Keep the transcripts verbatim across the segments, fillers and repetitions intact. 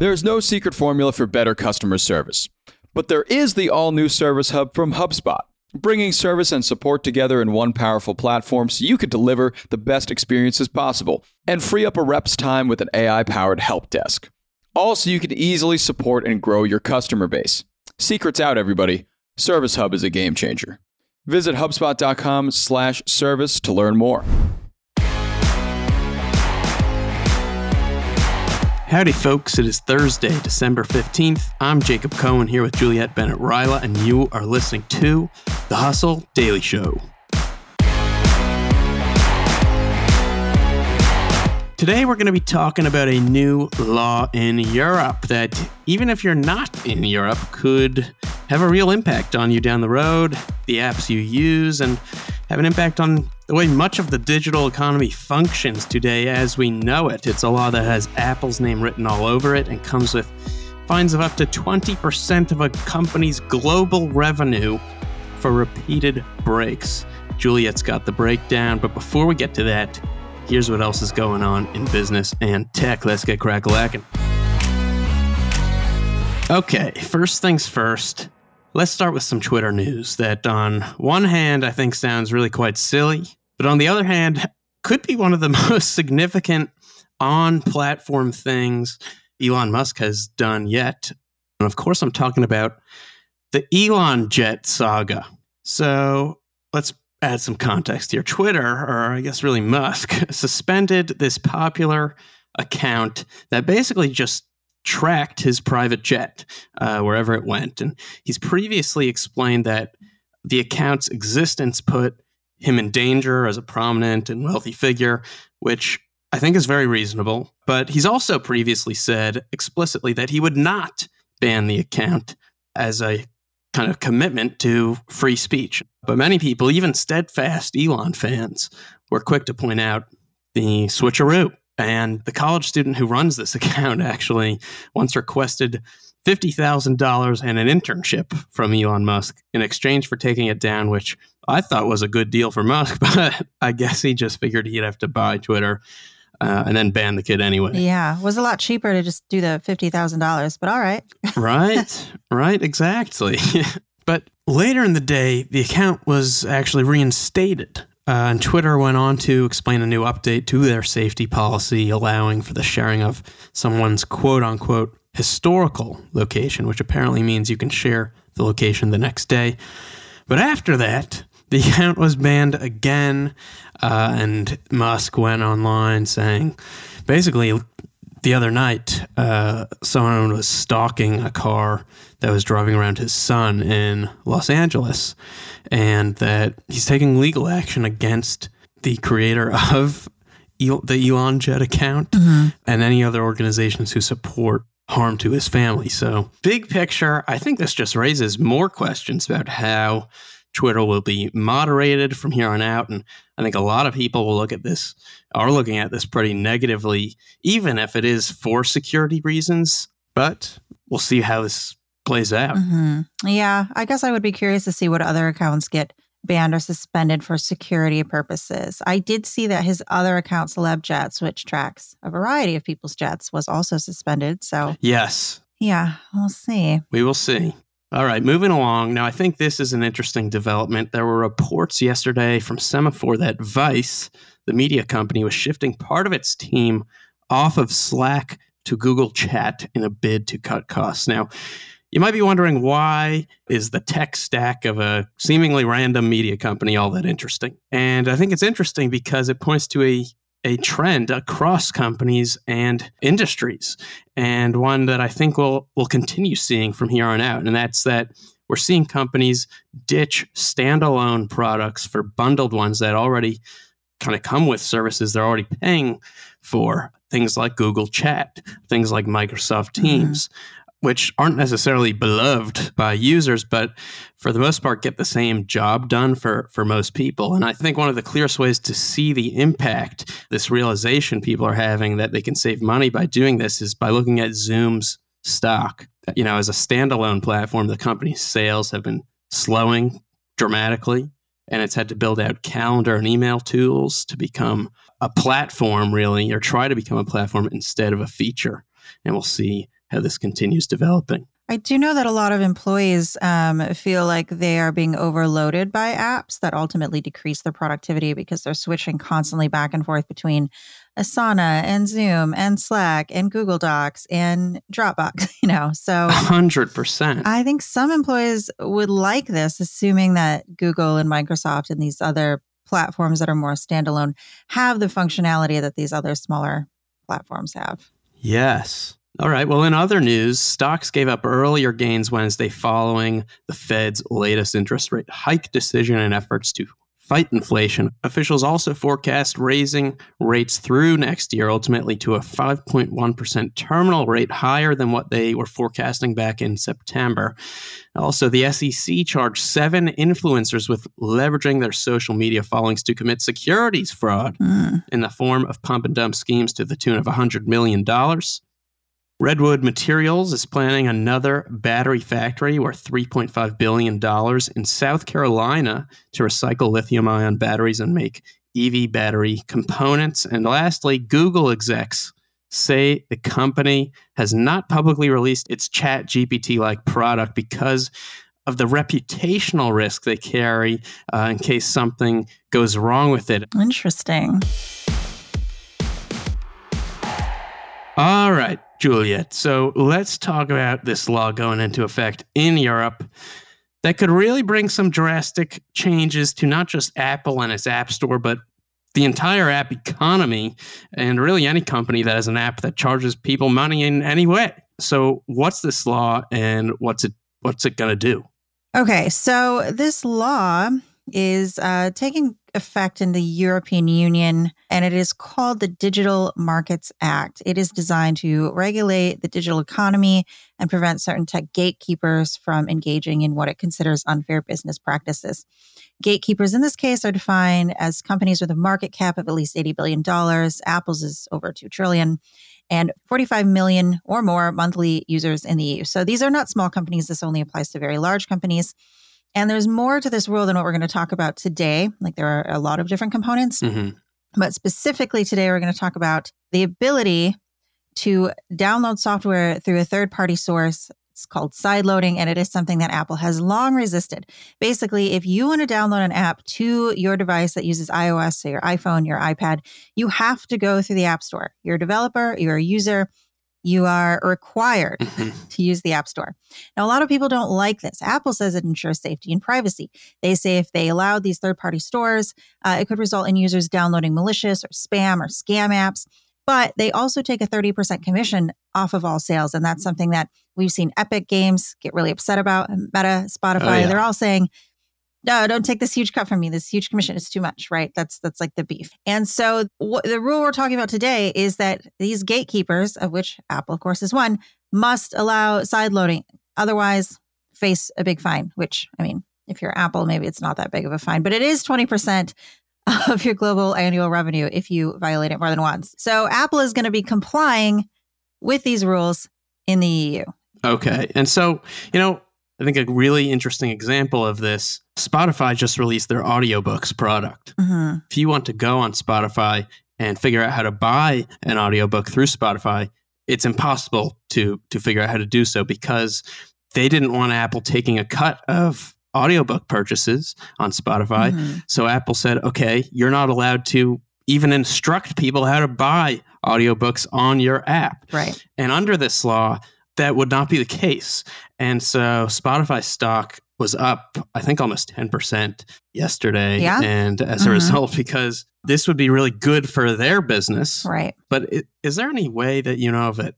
There is no secret formula for better customer service, but there is the all-new Service Hub from HubSpot, bringing service and support together in one powerful platform so you can deliver the best experiences possible and free up a rep's time with an A I-powered help desk. Also, you can easily support and grow your customer base. Secrets out, everybody. Service Hub is a game changer. Visit HubSpot.com slash service to learn more. Howdy, folks. It is Thursday, December fifteenth. I'm Jacob Cohen here with Juliette Bennett-Ryla, and you are listening to The Hustle Daily Show. Today, we're going to be talking about a new law in Europe that, even if you're not in Europe, could have a real impact on you down the road, the apps you use, and have an impact on the way much of the digital economy functions today as we know it. It's a law that has Apple's name written all over it and comes with fines of up to twenty percent of a company's global revenue for repeated breaks. Juliet's got the breakdown, but before we get to that, here's what else is going on in business and tech. Let's get crack-a-lackin'. Okay, first things first. Let's start with some Twitter news that on one hand, I think sounds really quite silly, but on the other hand, could be one of the most significant on-platform things Elon Musk has done yet. And of course, I'm talking about the ElonJet saga. So let's add some context here. Twitter, or I guess really Musk, suspended this popular account that basically just tracked his private jet uh, wherever it went. And he's previously explained that the account's existence put him in danger as a prominent and wealthy figure, which I think is very reasonable. But he's also previously said explicitly that he would not ban the account as a kind of commitment to free speech. But many people, even steadfast Elon fans, were quick to point out the switcheroo. And the college student who runs this account actually once requested fifty thousand dollars and an internship from Elon Musk in exchange for taking it down, which I thought was a good deal for Musk, but I guess he just figured he'd have to buy Twitter uh, and then ban the kid anyway. Yeah, it was a lot cheaper to just do the fifty thousand dollars, but all right. Right, right, exactly. But later in the day, the account was actually reinstated. Uh, and Twitter went on to explain a new update to their safety policy, allowing for the sharing of someone's quote-unquote historical location, which apparently means you can share the location the next day. But after that, the account was banned again, uh, and Musk went online saying, basically, the other night, uh, someone was stalking a car that was driving around his son in Los Angeles, and that he's taking legal action against the creator of El- the ElonJet account mm-hmm. and any other organizations who support harm to his family. So, big picture, I think this just raises more questions about how Twitter will be moderated from here on out. And I think a lot of people will look at this, are looking at this pretty negatively, even if it is for security reasons. But we'll see how this plays out. Mm-hmm. Yeah, I guess I would be curious to see what other accounts get banned or suspended for security purposes. I did see that his other account, CelebJets, which tracks a variety of people's jets, was also suspended. So, yes. Yeah, we'll see. We will see. All right, moving along. Now, I think this is an interesting development. There were reports yesterday from Semafor that Vice, the media company, was shifting part of its team off of Slack to Google Chat in a bid to cut costs. Now, you might be wondering, why is the tech stack of a seemingly random media company all that interesting? And I think it's interesting because it points to a a trend across companies and industries, and one that I think we'll, we'll continue seeing from here on out. And that's that we're seeing companies ditch standalone products for bundled ones that already kind of come with services they're already paying for, things like Google Chat, things like Microsoft Teams, mm-hmm. which aren't necessarily beloved by users, but for the most part get the same job done for, for most people. And I think one of the clearest ways to see the impact, this realization people are having that they can save money by doing this, is by looking at Zoom's stock. You know, as a standalone platform, the company's sales have been slowing dramatically, and it's had to build out calendar and email tools to become a platform, really, or try to become a platform instead of a feature. And we'll see how this continues developing. I do know that a lot of employees um, feel like they are being overloaded by apps that ultimately decrease their productivity because they're switching constantly back and forth between Asana and Zoom and Slack and Google Docs and Dropbox, you know, so. one hundred percent. I think some employees would like this, assuming that Google and Microsoft and these other platforms that are more standalone have the functionality that these other smaller platforms have. Yes. All right. Well, in other news, stocks gave up earlier gains Wednesday following the Fed's latest interest rate hike decision and efforts to fight inflation. Officials also forecast raising rates through next year, ultimately to a five point one percent terminal rate, higher than what they were forecasting back in September. Also, the S E C charged seven influencers with leveraging their social media followings to commit securities fraud mm. in the form of pump and dump schemes to the tune of one hundred million dollars. Redwood Materials is planning another battery factory worth three point five billion dollars in South Carolina to recycle lithium-ion batteries and make E V battery components. And lastly, Google execs say the company has not publicly released its Chat G P T-like product because of the reputational risk they carry uh, in case something goes wrong with it. Interesting. All right, Juliet. So let's talk about this law going into effect in Europe that could really bring some drastic changes to not just Apple and its App Store, but the entire app economy and really any company that has an app that charges people money in any way. So what's this law and what's it what's it going to do? Okay, so this law is uh, taking effect in the European Union, and it is called the Digital Markets Act. It is designed to regulate the digital economy and prevent certain tech gatekeepers from engaging in what it considers unfair business practices. Gatekeepers in this case are defined as companies with a market cap of at least eighty billion dollars. Apple's is over two trillion dollars, and forty-five million or more monthly users in the E U. So these are not small companies. This only applies to very large companies. And there's more to this rule than what we're going to talk about today. Like there are a lot of different components, mm-hmm. but specifically today, we're going to talk about the ability to download software through a third-party source. It's called sideloading, and it is something that Apple has long resisted. Basically, if you want to download an app to your device that uses iOS, so your iPhone, your iPad, you have to go through the App Store. You're a developer, you're a user. You are required mm-hmm. to use the App Store. Now, a lot of people don't like this. Apple says it ensures safety and privacy. They say if they allowed these third-party stores, uh, it could result in users downloading malicious or spam or scam apps. But they also take a thirty percent commission off of all sales. And that's something that we've seen Epic Games get really upset about. Meta, Spotify, oh, yeah. they're all saying, no, don't take this huge cut from me. This huge commission is too much, right? That's that's like the beef. And so wh- the rule we're talking about today is that these gatekeepers, of which Apple, of course, is one, must allow sideloading. Otherwise, face a big fine, which, I mean, if you're Apple, maybe it's not that big of a fine, but it is twenty percent of your global annual revenue if you violate it more than once. So Apple is going to be complying with these rules in the E U. Okay. And so, you know, I think a really interesting example of this, Spotify just released their audiobooks product. Mm-hmm. If you want to go on Spotify and figure out how to buy an audiobook through Spotify, it's impossible to to figure out how to do so because they didn't want Apple taking a cut of audiobook purchases on Spotify. Mm-hmm. So Apple said, okay, you're not allowed to even instruct people how to buy audiobooks on your app. Right. And under this law, that would not be the case. And so Spotify stock was up, I think, almost ten percent yesterday. Yeah. And as mm-hmm. a result, because this would be really good for their business. Right. But it, is there any way that, you know, that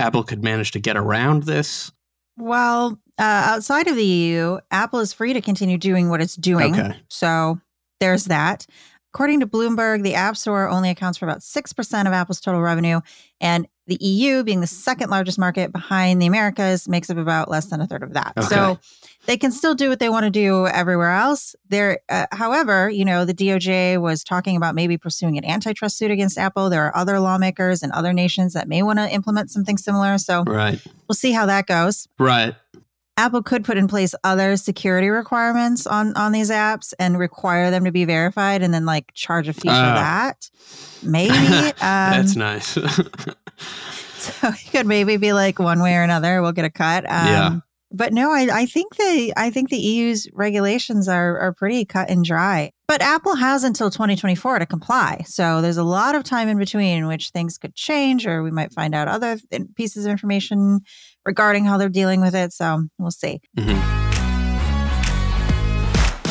Apple could manage to get around this? Well, uh, outside of the E U, Apple is free to continue doing what it's doing. Okay. So there's that. According to Bloomberg, the App Store only accounts for about six percent of Apple's total revenue. And the E U, being the second largest market behind the Americas, makes up about less than a third of that. Okay. So they can still do what they want to do everywhere else. There, uh, however, you know, the D O J was talking about maybe pursuing an antitrust suit against Apple. There are other lawmakers in other nations that may want to implement something similar. So right. we'll see how that goes. Right. Apple could put in place other security requirements on, on these apps and require them to be verified and then like charge a fee uh, for that. Maybe. Um, that's nice. So it could maybe be like one way or another, we'll get a cut. Um, yeah. But no, I, I think the I think the E U's regulations are are pretty cut and dry. But Apple has until twenty twenty-four to comply. So there's a lot of time in between in which things could change, or we might find out other pieces of information regarding how they're dealing with it. So we'll see. Mm-hmm.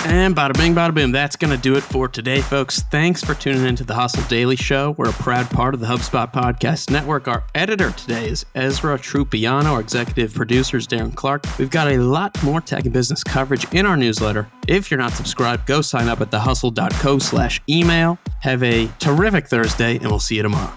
And bada bing, bada boom. That's going to do it for today, folks. Thanks for tuning into The Hustle Daily Show. We're a proud part of the HubSpot Podcast Network. Our editor today is Ezra Trupiano. Our executive producer is Darren Clark. We've got a lot more tech and business coverage in our newsletter. If you're not subscribed, go sign up at thehustle dot co slash email. Have a terrific Thursday, and we'll see you tomorrow.